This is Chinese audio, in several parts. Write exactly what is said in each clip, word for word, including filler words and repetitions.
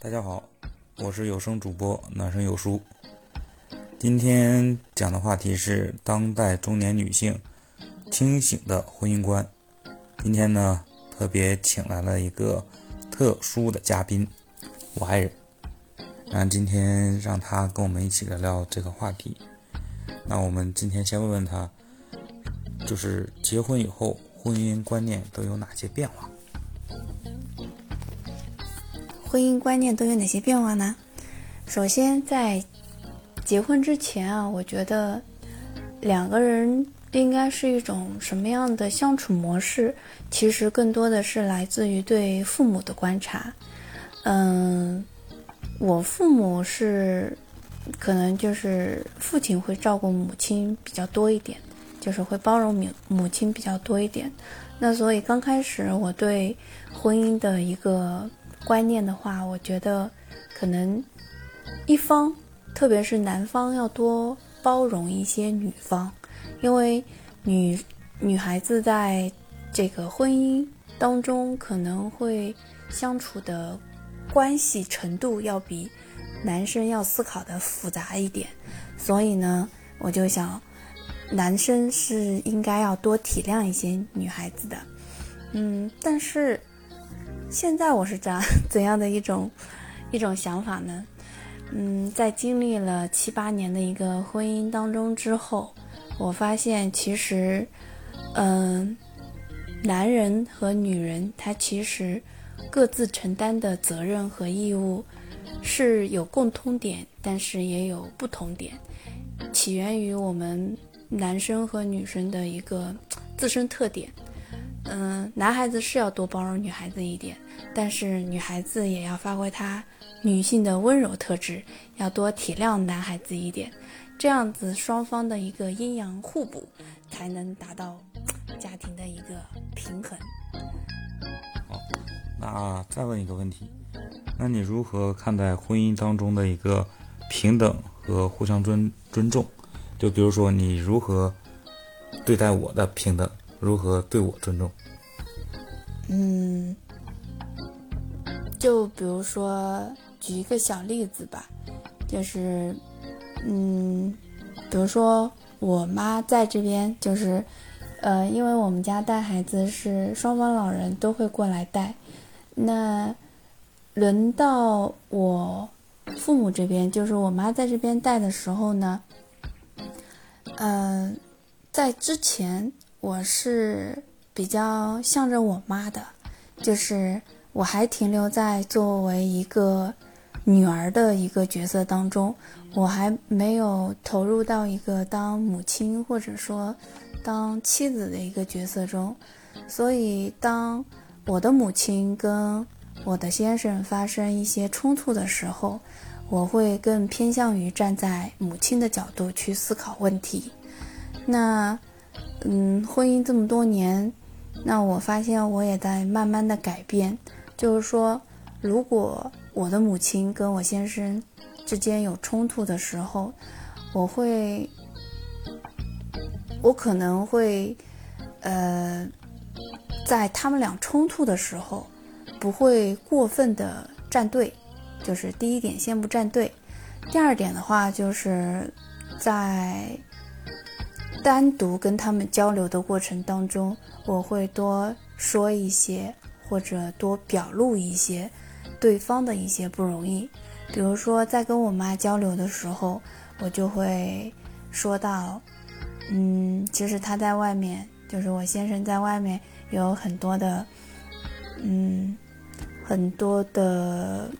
大家好，我是有声主播暖声有书。今天讲的话题是当代中年女性清醒的婚姻观。今天呢，特别请来了一个特殊的嘉宾，我爱人。然后今天让他跟我们一起聊聊这个话题。那我们今天先问问他，就是结婚以后婚姻观念都有哪些变化？婚姻观念都有哪些变化呢？首先在结婚之前啊，我觉得两个人应该是一种什么样的相处模式，其实更多的是来自于对父母的观察。嗯，我父母是可能就是父亲会照顾母亲比较多一点，就是会包容母母亲比较多一点。那所以刚开始我对婚姻的一个观念的话，我觉得可能一方特别是男方要多包容一些女方，因为女女孩子在这个婚姻当中可能会相处的关系程度要比男生要思考的复杂一点，所以呢我就想男生是应该要多体谅一些女孩子的。嗯，但是现在我是咋怎样的一种一种想法呢？嗯，在经历了七八年的一个婚姻当中之后，我发现其实，嗯、呃，男人和女人他其实各自承担的责任和义务是有共通点，但是也有不同点，起源于我们男生和女生的一个自身特点。嗯，男孩子是要多包容女孩子一点，但是女孩子也要发挥她女性的温柔特质，要多体谅男孩子一点，这样子双方的一个阴阳互补，才能达到家庭的一个平衡。好，那再问一个问题，那你如何看待婚姻当中的一个平等和互相尊尊重？就比如说你如何对待我的平等，如何对我尊重？嗯，就比如说举一个小例子吧，就是嗯，比如说我妈在这边，就是呃，因为我们家带孩子是双方老人都会过来带，那轮到我父母这边，就是我妈在这边带的时候呢，嗯、呃，在之前我是比较向着我妈的，就是我还停留在作为一个女儿的一个角色当中，我还没有投入到一个当母亲或者说当妻子的一个角色中。所以当我的母亲跟我的先生发生一些冲突的时候，我会更偏向于站在母亲的角度去思考问题。那嗯，婚姻这么多年，那我发现我也在慢慢的改变，就是说如果我的母亲跟我先生之间有冲突的时候，我会我可能会呃，在他们俩冲突的时候不会过分的站队，就是第一点先不站队。第二点的话，就是在单独跟他们交流的过程当中，我会多说一些或者多表露一些对方的一些不容易。比如说在跟我妈交流的时候，我就会说到嗯，其实他在外面，就是我先生在外面有很多的嗯，很多的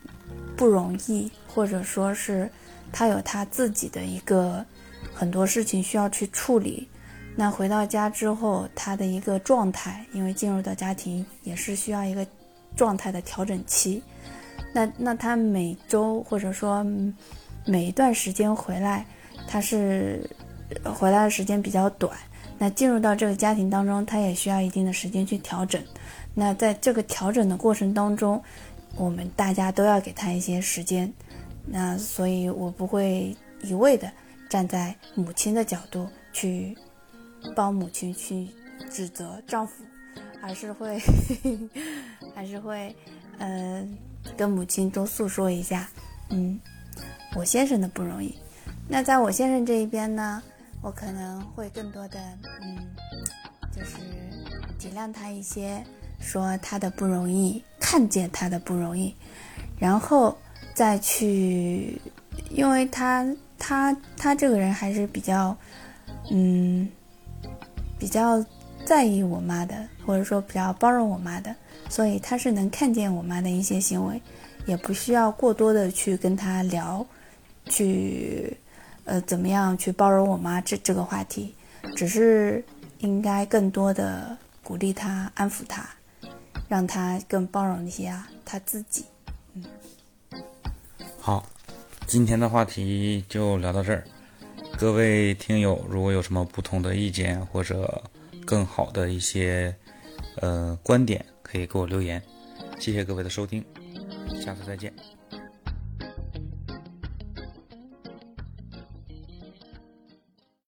不容易，或者说是他有他自己的一个很多事情需要去处理。那回到家之后他的一个状态，因为进入到家庭也是需要一个状态的调整期，那那他每周或者说每一段时间回来，他是回来的时间比较短，那进入到这个家庭当中他也需要一定的时间去调整。那在这个调整的过程当中，我们大家都要给他一些时间，那所以我不会一味的站在母亲的角度去帮母亲去指责丈夫，而是会还是会呃，跟母亲多诉说一下，嗯，我先生的不容易。那在我先生这一边呢，我可能会更多的，嗯，就是体谅他一些，说他的不容易，看见他的不容易，然后再去，因为他他他这个人还是比较，嗯，比较在意我妈的，或者说比较包容我妈的，所以他是能看见我妈的一些行为，也不需要过多的去跟他聊，去呃怎么样去包容我妈这这个话题，只是应该更多的鼓励他，安抚他，让他更包容一些他自己。嗯，好，今天的话题就聊到这儿。各位听友，如果有什么不同的意见或者更好的一些呃观点，可以给我留言。谢谢各位的收听，下次再见。